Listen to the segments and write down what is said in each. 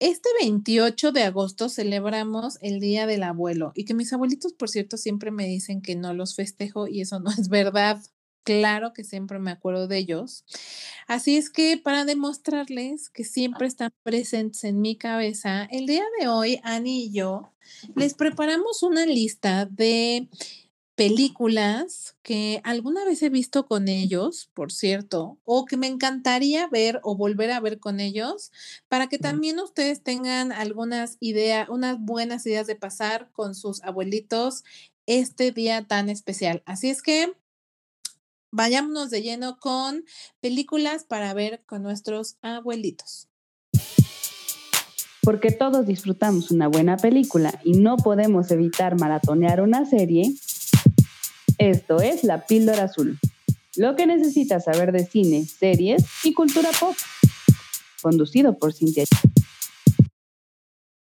Este 28 de agosto celebramos el Día del Abuelo, y que mis abuelitos, por cierto, siempre me dicen que no los festejo, y eso no es verdad. Claro que siempre me acuerdo de ellos. Así es que para demostrarles que siempre están presentes en mi cabeza, el día de hoy, Ani y yo les preparamos una lista de películas que alguna vez he visto con ellos, por cierto, o que me encantaría ver o volver a ver con ellos, para que también ustedes tengan algunas ideas, unas buenas ideas de pasar con sus abuelitos este día tan especial. Así es que vayámonos de lleno con películas para ver con nuestros abuelitos. Porque todos disfrutamos una buena película y no podemos evitar maratonear una serie. Esto es La Píldora Azul, lo que necesitas saber de cine, series y cultura pop. Conducido por Cintia.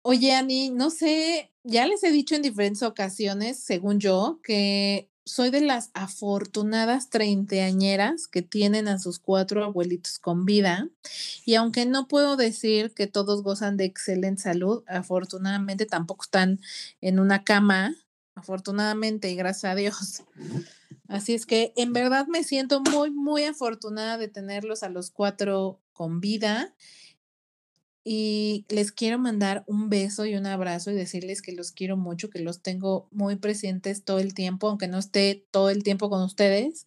Oye, Ani, no sé, ya les he dicho en diferentes ocasiones, según yo, que soy de las afortunadas treintañeras que tienen a sus 4 abuelitos con vida, y aunque no puedo decir que todos gozan de excelente salud, afortunadamente tampoco están en una cama, afortunadamente y gracias a Dios. Así es que en verdad me siento muy, muy afortunada de tenerlos a los 4 con vida, y les quiero mandar un beso y un abrazo y decirles que los quiero mucho, que los tengo muy presentes todo el tiempo, aunque no esté todo el tiempo con ustedes,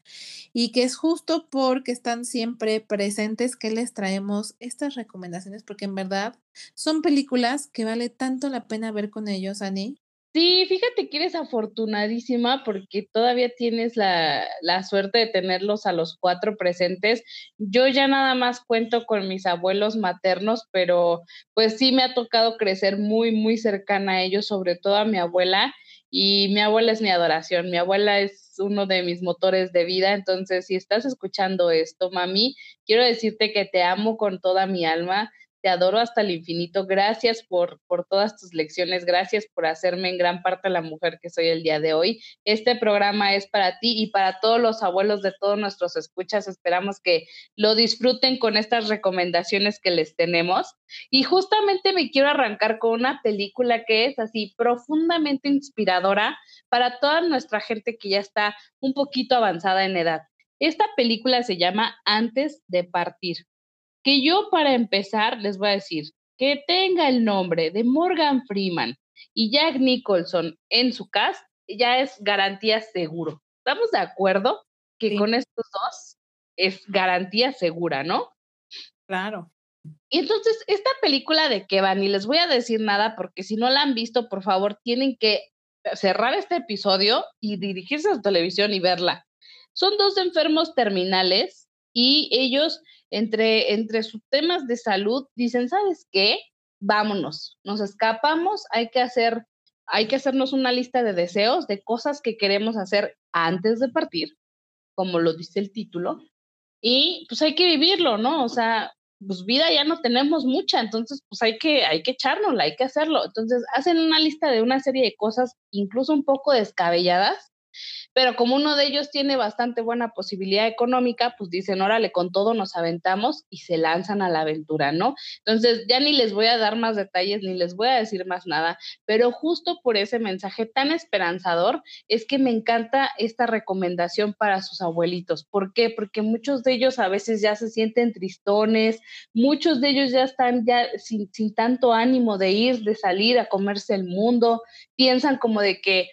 y que es justo porque están siempre presentes que les traemos estas recomendaciones, porque en verdad son películas que vale tanto la pena ver con ellos, Ani. Sí, fíjate que eres afortunadísima porque todavía tienes la suerte de tenerlos a los 4 presentes. Yo ya nada más cuento con mis abuelos maternos, pero pues sí me ha tocado crecer muy, muy cercana a ellos, sobre todo a mi abuela, y mi abuela es mi adoración. Mi abuela es uno de mis motores de vida, entonces si estás escuchando esto, mami, quiero decirte que te amo con toda mi alma. Te adoro hasta el infinito. Gracias por todas tus lecciones. Gracias por hacerme en gran parte la mujer que soy el día de hoy. Este programa es para ti y para todos los abuelos de todos nuestros escuchas. Esperamos que lo disfruten con estas recomendaciones que les tenemos. Y justamente me quiero arrancar con una película que es así profundamente inspiradora para toda nuestra gente que ya está un poquito avanzada en edad. Esta película se llama Antes de Partir. Que yo, para empezar, les voy a decir que tenga el nombre de Morgan Freeman y Jack Nicholson en su cast, ya es garantía seguro. ¿Estamos de acuerdo que sí, con estos dos es garantía segura, no? Claro. Y entonces, ¿esta película de qué va? Ni les voy a decir nada porque si no la han visto, por favor, tienen que cerrar este episodio y dirigirse a su televisión y verla. Son 2 enfermos terminales y ellos, entre sus temas de salud, dicen, ¿sabes qué? Vámonos, nos escapamos, hay que hacernos una lista de deseos, de cosas que queremos hacer antes de partir, como lo dice el título, y pues hay que vivirlo, ¿no? O sea, pues vida ya no tenemos mucha, entonces pues hay que echárnosla, hay que hacerlo. Entonces hacen una lista de una serie de cosas, incluso un poco descabelladas, pero como uno de ellos tiene bastante buena posibilidad económica, pues dicen, órale, con todo nos aventamos y se lanzan a la aventura, ¿no? Entonces ya ni les voy a dar más detalles, ni les voy a decir más nada, pero justo por ese mensaje tan esperanzador es que me encanta esta recomendación para sus abuelitos. ¿Por qué? Porque muchos de ellos a veces ya se sienten tristones, muchos de ellos ya están ya sin tanto ánimo de ir, de salir a comerse el mundo, piensan como de que,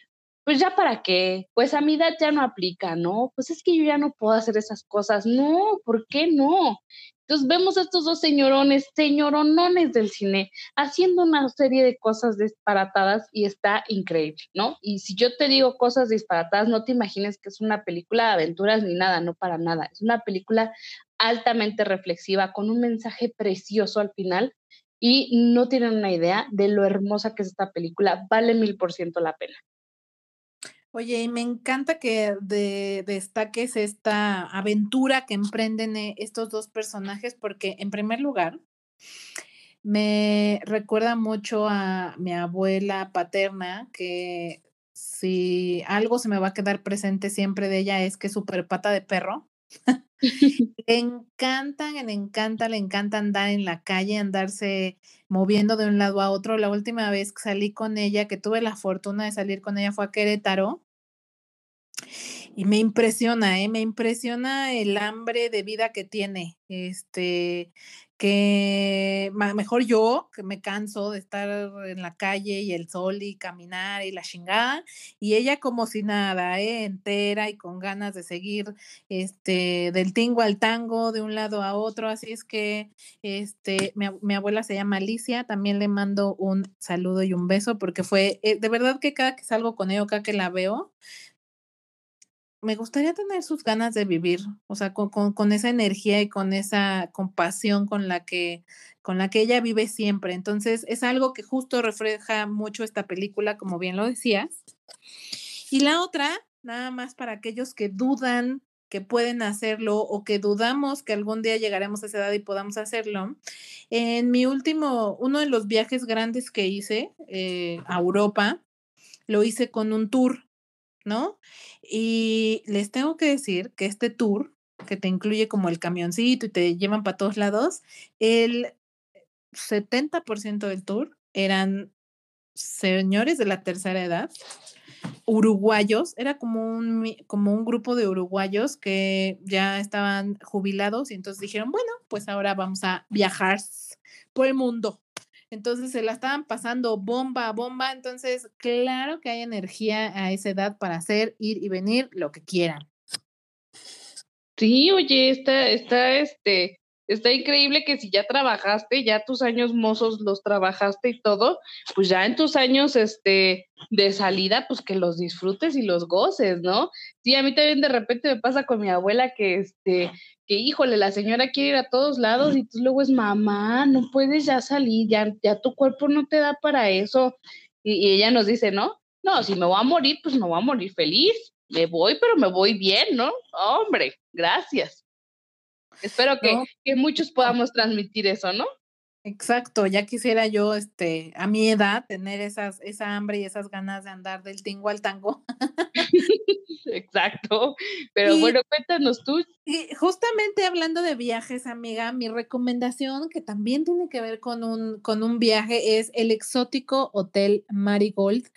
pues ya para qué, pues a mi edad ya no aplica, ¿no? Pues es que yo ya no puedo hacer esas cosas, no, ¿por qué no? Entonces vemos a estos 2 señorones del cine haciendo una serie de cosas disparatadas y está increíble, ¿no? Y si yo te digo cosas disparatadas, no te imagines que es una película de aventuras ni nada, no para nada. Es una película altamente reflexiva con un mensaje precioso al final y no tienen una idea de lo hermosa que es esta película. Vale 1000% la pena. Oye, y me encanta que destaques esta aventura que emprenden estos 2 personajes, porque en primer lugar me recuerda mucho a mi abuela paterna, que si algo se me va a quedar presente siempre de ella es que es súper pata de perro. Le encanta andar en la calle, andarse moviendo de un lado a otro. La última vez que salí con ella, que tuve la fortuna de salir con ella, fue a Querétaro. Y me impresiona el hambre de vida que tiene, que mejor yo, que me canso de estar en la calle y el sol y caminar y la chingada, y ella como si nada, entera y con ganas de seguir del tingo al tango, de un lado a otro. Así es que mi abuela se llama Alicia, también le mando un saludo y un beso, porque fue, de verdad que cada que salgo con ella, cada que la veo, me gustaría tener sus ganas de vivir, o sea, con esa energía y con esa compasión con la que ella vive siempre. Entonces, es algo que justo refleja mucho esta película, como bien lo decías. Y la otra, nada más para aquellos que dudan que pueden hacerlo o que dudamos que algún día llegaremos a esa edad y podamos hacerlo. En uno de los viajes grandes que hice a Europa, lo hice con un tour, ¿no? Y les tengo que decir que este tour, que te incluye como el camioncito y te llevan para todos lados, el 70% del tour eran señores de la tercera edad, uruguayos. Era como un grupo de uruguayos que ya estaban jubilados y entonces dijeron, bueno, pues ahora vamos a viajar por el mundo. Entonces se la estaban pasando bomba a bomba. Entonces, claro que hay energía a esa edad para hacer, ir y venir lo que quieran. Sí, oye, está increíble que si ya trabajaste, ya tus años mozos los trabajaste y todo, pues ya en tus años de salida, pues que los disfrutes y los goces, ¿no? Sí, a mí también de repente me pasa con mi abuela que híjole, la señora quiere ir a todos lados y tú luego es, mamá, no puedes ya salir, ya tu cuerpo no te da para eso. Y ella nos dice, no, si me voy a morir, pues me voy a morir feliz, me voy, pero me voy bien, ¿no? Hombre, gracias. Espero que muchos podamos transmitir eso, ¿no? Exacto, ya quisiera yo, a mi edad, tener esa hambre y esas ganas de andar del tingo al tango. Exacto, pero bueno, cuéntanos tú. Y justamente hablando de viajes, amiga, mi recomendación, que también tiene que ver con un viaje, es el exótico Hotel Marigold,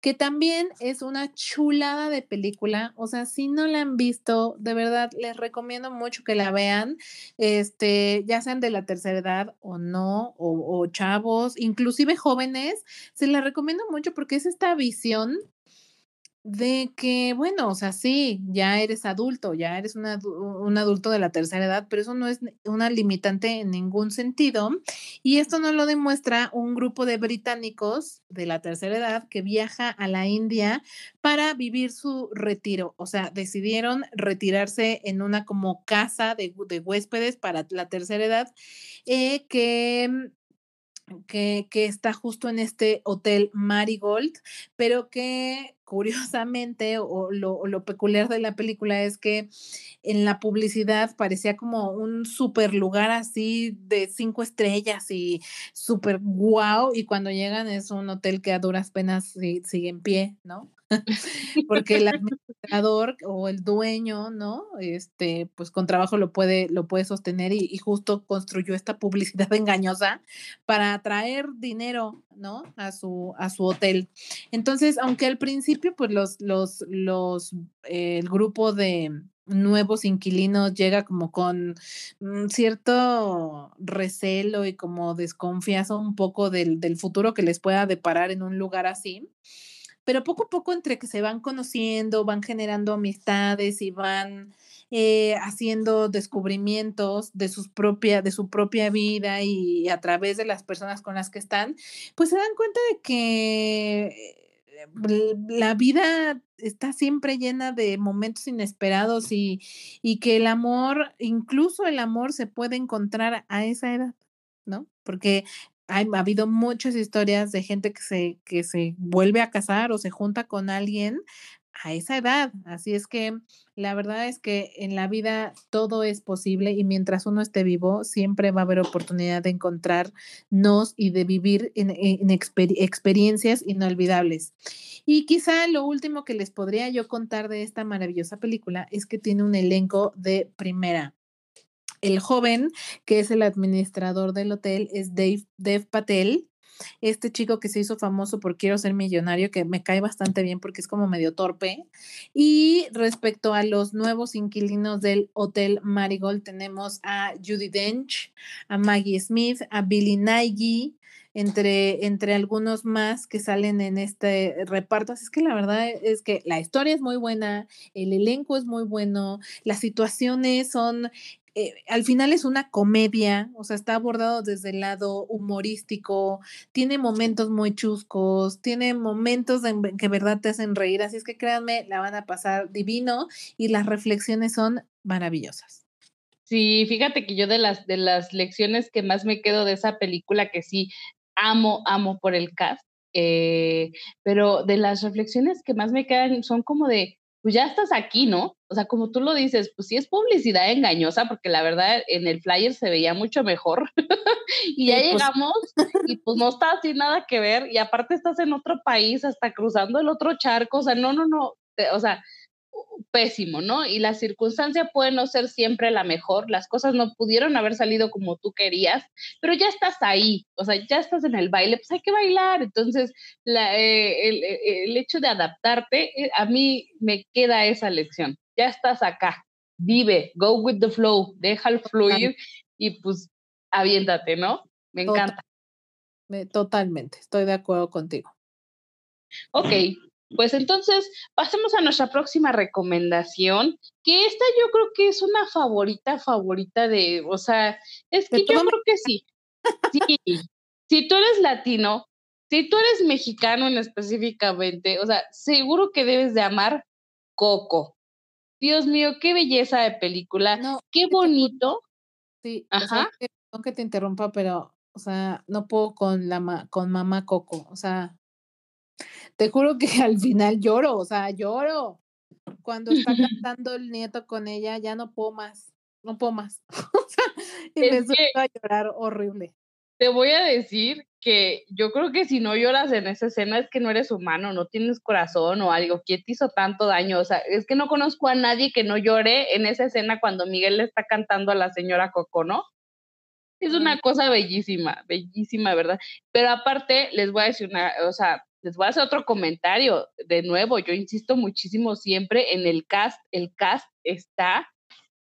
que también es una chulada de película. O sea, si no la han visto, de verdad, les recomiendo mucho que la vean, ya sean de la tercera edad o no, o chavos, inclusive jóvenes, se la recomiendo mucho porque es esta visión de que, bueno, o sea, sí, ya eres adulto, ya eres un adulto de la tercera edad, pero eso no es una limitante en ningún sentido, y esto nos lo demuestra un grupo de británicos de la tercera edad que viaja a la India para vivir su retiro. O sea, decidieron retirarse en una como casa de huéspedes para la tercera edad, que está justo en este Hotel Marigold, pero que curiosamente o lo peculiar de la película es que en la publicidad parecía como un super lugar así de 5 estrellas y super guau, y cuando llegan es un hotel que a duras penas sigue en pie, ¿no? Porque el administrador o el dueño, ¿no? Pues con trabajo lo puede sostener, y justo construyó esta publicidad engañosa para atraer dinero, ¿no? A su hotel. Entonces, aunque al principio, pues el grupo de nuevos inquilinos llega como con cierto recelo y como desconfianza un poco del futuro que les pueda deparar en un lugar así. Pero poco a poco, entre que se van conociendo, van generando amistades y van haciendo descubrimientos de su propia vida, y a través de las personas con las que están, pues se dan cuenta de que la vida está siempre llena de momentos inesperados y que el amor, incluso el amor, se puede encontrar a esa edad, ¿no? Porque ha habido muchas historias de gente que se vuelve a casar o se junta con alguien a esa edad. Así es que la verdad es que en la vida todo es posible y mientras uno esté vivo siempre va a haber oportunidad de encontrarnos y de vivir en experiencias inolvidables. Y quizá lo último que les podría yo contar de esta maravillosa película es que tiene un elenco de primera. El joven, que es el administrador del hotel, es Dev Patel. Este chico que se hizo famoso por Quiero Ser Millonario, que me cae bastante bien porque es como medio torpe. Y respecto a los nuevos inquilinos del Hotel Marigold, tenemos a Judy Dench, a Maggie Smith, a Bill Nighy, entre algunos más que salen en este reparto. Así es que la verdad es que la historia es muy buena, el elenco es muy bueno, las situaciones son... al final es una comedia, o sea, está abordado desde el lado humorístico, tiene momentos muy chuscos, tiene momentos que verdad te hacen reír, así es que créanme, la van a pasar divino y las reflexiones son maravillosas. Sí, fíjate que yo de las lecciones que más me quedo de esa película, que sí, amo por el cast, pero de las reflexiones que más me quedan son como de, pues ya estás aquí, ¿no? O sea, como tú lo dices, pues sí es publicidad engañosa, porque la verdad en el flyer se veía mucho mejor. Y ya llegamos y pues no está así nada que ver. Y aparte estás en otro país, hasta cruzando el otro charco. O sea, no. O sea, pésimo, ¿no? Y la circunstancia puede no ser siempre la mejor. Las cosas no pudieron haber salido como tú querías, pero ya estás ahí. O sea, ya estás en el baile, pues hay que bailar. Entonces, el hecho de adaptarte, a mí me queda esa lección. Ya estás acá, vive, go with the flow, déjalo fluir y pues aviéntate, ¿no? Me encanta. Totalmente, estoy de acuerdo contigo. Ok, pues entonces pasemos a nuestra próxima recomendación, que esta yo creo que es una favorita de, o sea, es que yo creo que sí. Sí, si tú eres latino, si tú eres mexicano en específicamente, o sea, seguro que debes de amar Coco. Dios mío, qué belleza de película, no, qué bonito. Sí, ajá. O sea, no que te interrumpa, pero, o sea, no puedo con mamá Coco, o sea, te juro que al final lloro, o sea, lloro. Cuando está cantando el nieto con ella, ya no puedo más. O sea, y me suelto a llorar horrible. Te voy a decir que yo creo que si no lloras en esa escena es que no eres humano, no tienes corazón o algo. ¿Quién te hizo tanto daño? O sea, es que no conozco a nadie que no llore en esa escena cuando Miguel le está cantando a la señora Coco, ¿no? Es una cosa bellísima, bellísima, ¿verdad? Pero aparte, les voy a decir o sea, les voy a hacer otro comentario. De nuevo, yo insisto muchísimo siempre en el cast. El cast está,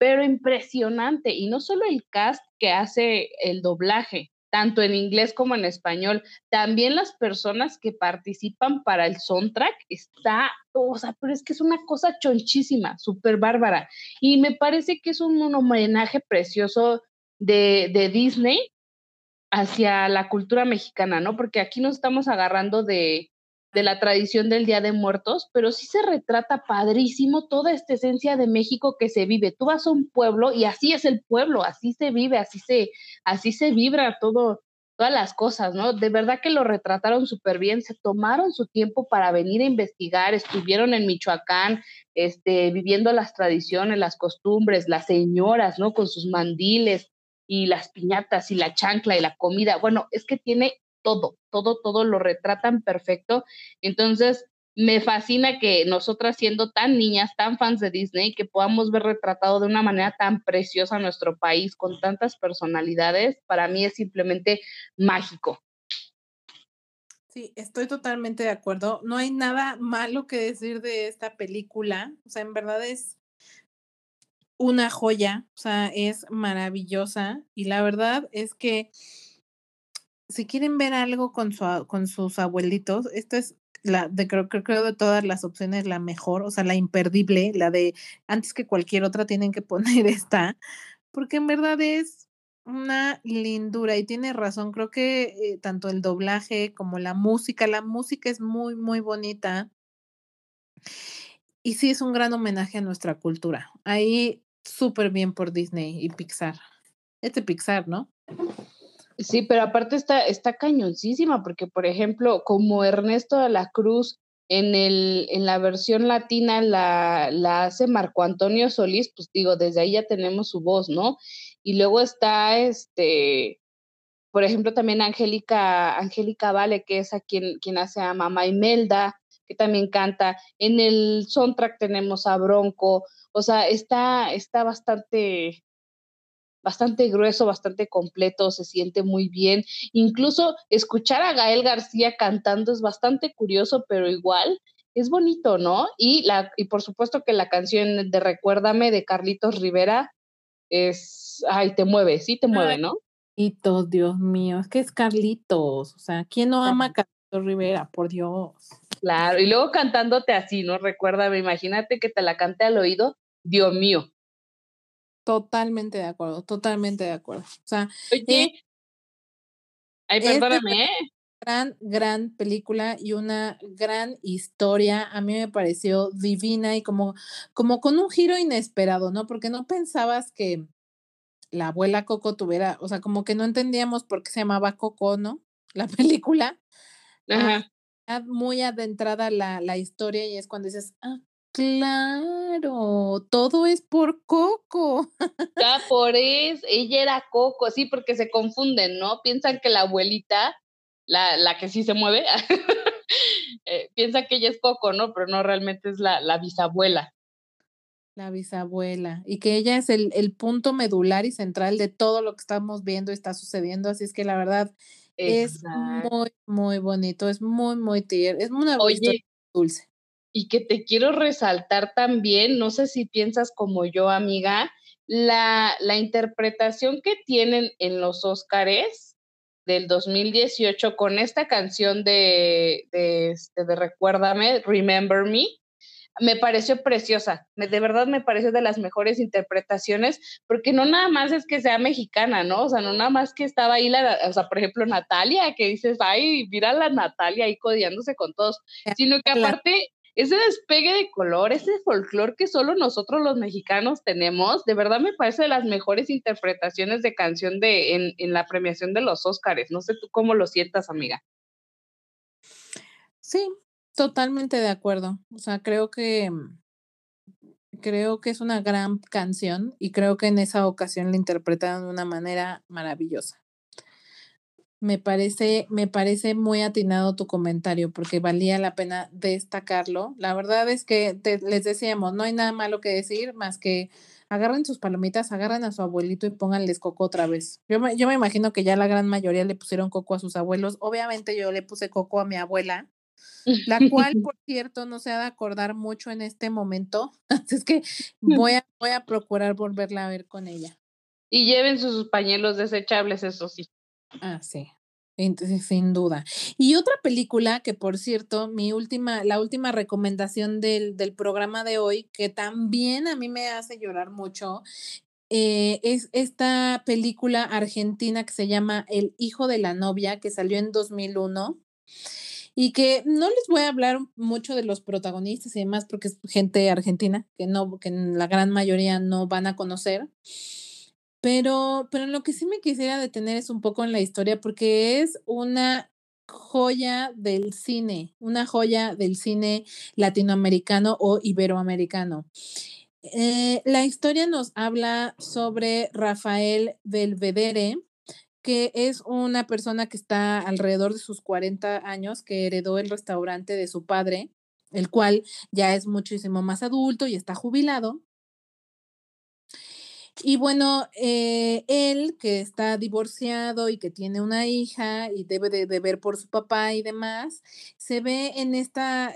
pero impresionante. Y no solo el cast que hace el doblaje, tanto en inglés como en español, también las personas que participan para el soundtrack está, o sea, pero es que es una cosa chonchísima, súper bárbara, y me parece que es un homenaje precioso de Disney hacia la cultura mexicana, ¿no? Porque aquí nos estamos agarrando de la tradición del Día de Muertos, pero sí se retrata padrísimo toda esta esencia de México que se vive. Tú vas a un pueblo y así es el pueblo, así se vive, así se vibra todo, todas las cosas, ¿no? De verdad que lo retrataron súper bien, se tomaron su tiempo para venir a investigar, estuvieron en Michoacán, viviendo las tradiciones, las costumbres, las señoras, ¿no? Con sus mandiles y las piñatas y la chancla y la comida. Bueno, es que tiene todo lo retratan perfecto. Entonces, me fascina que nosotras siendo tan niñas, tan fans de Disney, que podamos ver retratado de una manera tan preciosa nuestro país con tantas personalidades, para mí es simplemente mágico. Sí, estoy totalmente de acuerdo. No hay nada malo que decir de esta película. O sea, en verdad es una joya. O sea, es maravillosa. Y la verdad es que si quieren ver algo con sus abuelitos, esta es creo de todas las opciones la mejor, o sea, la imperdible, la de antes que cualquier otra tienen que poner esta, porque en verdad es una lindura y tiene razón, creo que tanto el doblaje como la música es muy, muy bonita y sí es un gran homenaje a nuestra cultura. Ahí súper bien por Disney y Pixar. Pixar, ¿no? Sí, pero aparte está cañoncísima, porque, por ejemplo, como Ernesto de la Cruz En la versión latina la hace Marco Antonio Solís, pues digo, desde ahí ya tenemos su voz, ¿no? Y luego está, por ejemplo, también Angélica Vale, que es a quien hace a Mamá Imelda, que también canta. En el soundtrack tenemos a Bronco. O sea, está bastante, bastante grueso, bastante completo, se siente muy bien. Incluso escuchar a Gael García cantando es bastante curioso, pero igual es bonito, ¿no? Y por supuesto que la canción de Recuérdame de Carlitos Rivera es, ay, te mueve, sí te mueve, ¿no? Y todo, Dios mío, es que es Carlitos, o sea, ¿quién no ama a Carlitos Rivera? Por Dios. Claro, y luego cantándote así, ¿no? Recuérdame, imagínate que te la cante al oído, Dios mío. Totalmente de acuerdo, totalmente de acuerdo. O sea, oye, ay, perdóname. Gran, gran película y una gran historia. A mí me pareció divina y como con un giro inesperado, ¿no? Porque no pensabas que la abuela Coco tuviera, o sea, como que no entendíamos por qué se llamaba Coco, ¿no? La película. Ajá. Muy adentrada la historia y es cuando dices, claro, todo es por Coco. Ya, por eso, ella era Coco, sí, porque se confunden, ¿no? Piensan que la abuelita, la que sí se mueve, piensa que ella es Coco, ¿no? Pero no, realmente es la bisabuela. La bisabuela, y que ella es el punto medular y central de todo lo que estamos viendo y está sucediendo, así es que la verdad exacto. Es muy, muy bonito, es muy, muy tierno, es una historia dulce. Y que te quiero resaltar también, no sé si piensas como yo, amiga, la interpretación que tienen en los Óscares del 2018 con esta canción de Recuérdame, Remember Me, me pareció preciosa, de verdad me pareció de las mejores interpretaciones, porque no nada más es que sea mexicana, ¿no? O sea, no nada más que estaba ahí, o sea, por ejemplo, Natalia, que dices, ay, mira la Natalia ahí codeándose con todos, sino que aparte... Ese despegue de color, ese folclore que solo nosotros los mexicanos tenemos, de verdad me parece de las mejores interpretaciones de canción en la premiación de los Óscares. No sé tú cómo lo sientas, amiga. Sí, totalmente de acuerdo. O sea, creo que es una gran canción y creo que en esa ocasión la interpretaron de una manera maravillosa. Me parece muy atinado tu comentario porque valía la pena destacarlo. La verdad es que les decíamos, no hay nada malo que decir más que agarren sus palomitas, agarren a su abuelito y pónganles Coco otra vez. Yo me imagino que ya la gran mayoría le pusieron Coco a sus abuelos. Obviamente yo le puse Coco a mi abuela, la cual, por cierto, no se ha de acordar mucho en este momento. Así es que voy a procurar volverla a ver con ella. Y lleven sus pañuelos desechables, eso sí. Ah, sí, entonces, sin duda. Y otra película que, por cierto, la última recomendación del programa de hoy, que también a mí me hace llorar mucho, es esta película argentina que se llama El hijo de la novia, que salió en 2001, y que no les voy a hablar mucho de los protagonistas y demás, porque es gente argentina que la gran mayoría no van a conocer. Pero lo que sí me quisiera detener es un poco en la historia, porque es una joya del cine latinoamericano o iberoamericano. La historia nos habla sobre Rafael Belvedere, que es una persona que está alrededor de sus 40 años, que heredó el restaurante de su padre, el cual ya es muchísimo más adulto y está jubilado. Y bueno, él que está divorciado y que tiene una hija y debe de ver por su papá y demás, se ve en esta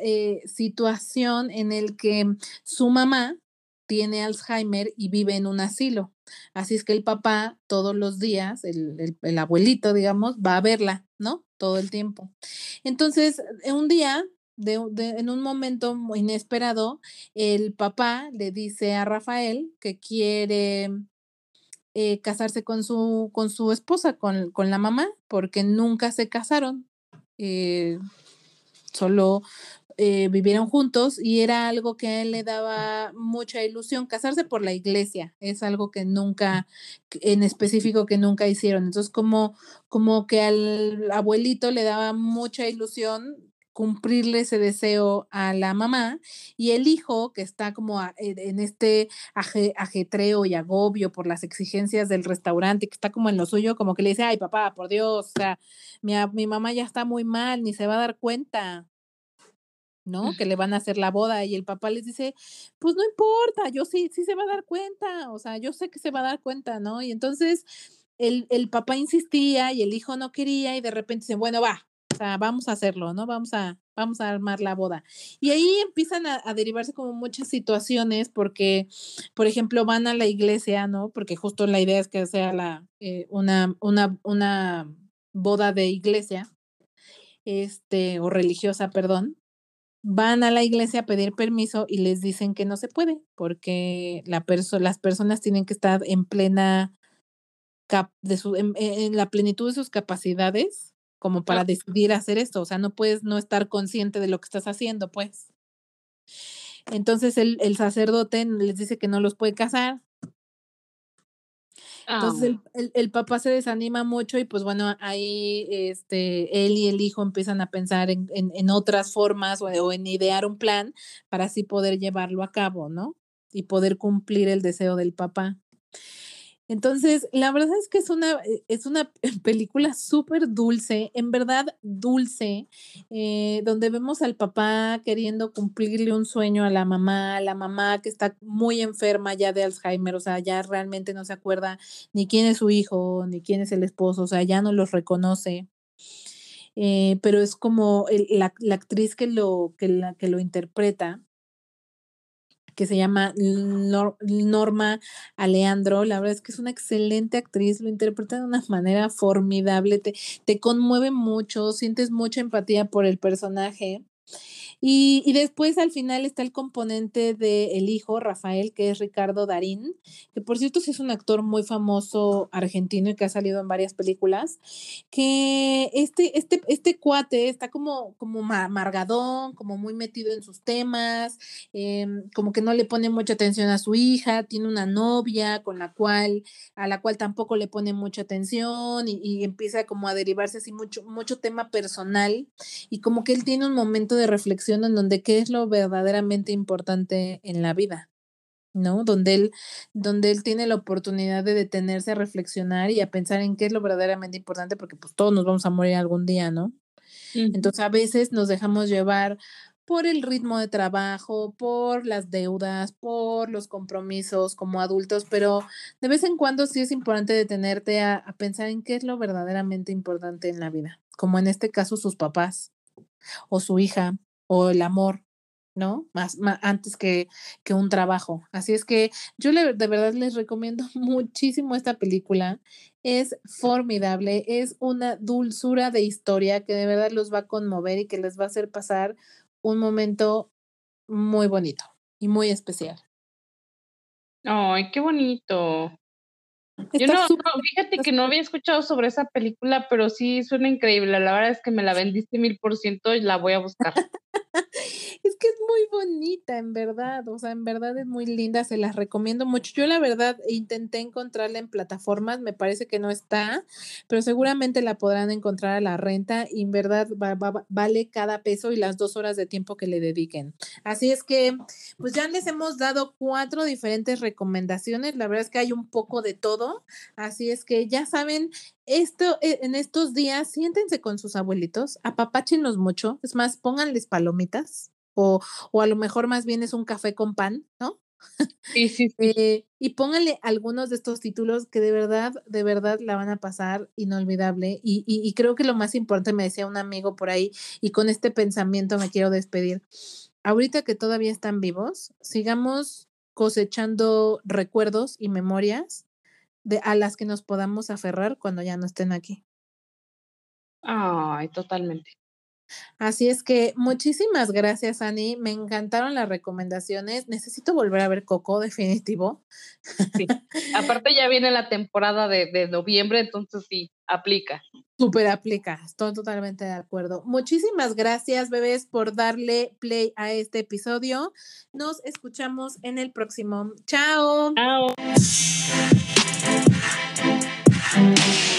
situación en el que su mamá tiene Alzheimer y vive en un asilo. Así es que el papá todos los días, el abuelito, digamos, va a verla, ¿no? Todo el tiempo. Entonces, un día... en un momento muy inesperado, el papá le dice a Rafael que quiere casarse con su esposa, con la mamá, porque nunca se casaron, solo vivieron juntos y era algo que a él le daba mucha ilusión, casarse por la iglesia, es algo que nunca, en específico que nunca hicieron, entonces como que al abuelito le daba mucha ilusión cumplirle ese deseo a la mamá, y el hijo, que está como en este ajetreo y agobio por las exigencias del restaurante, que está como en lo suyo, como que le dice, ay papá, por Dios, o sea, mi mamá ya está muy mal, ni se va a dar cuenta, ¿no? Que le van a hacer la boda, y el papá les dice, pues no importa, yo sí se va a dar cuenta, o sea, yo sé que se va a dar cuenta, ¿no? Y entonces el papá insistía y el hijo no quería, y de repente dicen, bueno, va, o sea, vamos a hacerlo, ¿no? Vamos a armar la boda. Y ahí empiezan a derivarse como muchas situaciones, porque, por ejemplo, van a la iglesia, ¿no? Porque justo la idea es que sea una boda de iglesia, o religiosa, perdón. Van a la iglesia a pedir permiso y les dicen que no se puede, porque las personas tienen que estar en la plenitud de sus capacidades como para decidir hacer esto, o sea, no puedes no estar consciente de lo que estás haciendo, pues. Entonces el sacerdote les dice que no los puede casar. Entonces el papá se desanima mucho y pues bueno, ahí él y el hijo empiezan a pensar en otras formas o en idear un plan para así poder llevarlo a cabo, ¿no? Y poder cumplir el deseo del papá. Entonces, la verdad es que es una película súper dulce, en verdad dulce, donde vemos al papá queriendo cumplirle un sueño a la mamá que está muy enferma ya de Alzheimer, o sea, ya realmente no se acuerda ni quién es su hijo, ni quién es el esposo, o sea, ya no los reconoce. Pero es como la actriz que lo interpreta, que se llama Norma Aleandro. La verdad es que es una excelente actriz, lo interpreta de una manera formidable, te conmueve mucho, sientes mucha empatía por el personaje. Y después al final está el componente del hijo, Rafael, que es Ricardo Darín, que por cierto sí es un actor muy famoso argentino y que ha salido en varias películas, que este cuate está como amargadón, como muy metido en sus temas, como que no le pone mucha atención a su hija, tiene una novia a la cual tampoco le pone mucha atención, y empieza como a derivarse así mucho tema personal, y como que él tiene un momento de reflexión en donde qué es lo verdaderamente importante en la vida, ¿no? Donde él tiene la oportunidad de detenerse a reflexionar y a pensar en qué es lo verdaderamente importante, porque pues todos nos vamos a morir algún día, ¿no? Uh-huh. Entonces a veces nos dejamos llevar por el ritmo de trabajo, por las deudas, por los compromisos como adultos, pero de vez en cuando sí es importante detenerte a pensar en qué es lo verdaderamente importante en la vida, como en este caso sus papás, o su hija, o el amor, ¿no? Más antes que un trabajo. Así es que yo de verdad les recomiendo muchísimo esta película. Es formidable, es una dulzura de historia que de verdad los va a conmover y que les va a hacer pasar un momento muy bonito y muy especial. ¡Ay, qué bonito! Yo fíjate que no había escuchado sobre esa película, pero sí suena increíble. La verdad es que me la vendiste 1000% y la voy a buscar. Es que es muy bonita, en verdad. O sea, en verdad es muy linda. Se las recomiendo mucho. Yo, la verdad, intenté encontrarla en plataformas. Me parece que no está, pero seguramente la podrán encontrar a la renta. Y en verdad vale cada peso y las 2 horas de tiempo que le dediquen. Así es que, pues ya les hemos dado 4 diferentes recomendaciones. La verdad es que hay un poco de todo. Así es que ya saben, en estos días, siéntense con sus abuelitos, apapáchenlos mucho, es más, pónganles palomitas, o a lo mejor más bien es un café con pan, ¿no? Sí. Y pónganle algunos de estos títulos que de verdad la van a pasar inolvidable, y creo que lo más importante, me decía un amigo por ahí, y con este pensamiento me quiero despedir, ahorita que todavía están vivos, sigamos cosechando recuerdos y memorias a las que nos podamos aferrar cuando ya no estén aquí. Ay, totalmente. Así es que muchísimas gracias, Ani. Me encantaron las recomendaciones. Necesito volver a ver Coco, definitivo. Sí. Aparte ya viene la temporada de noviembre, entonces sí, aplica. Súper aplica, estoy totalmente de acuerdo. Muchísimas gracias, bebés, por darle play a este episodio. Nos escuchamos en el próximo. ¡Chao! ¡Chao! We'll be right back.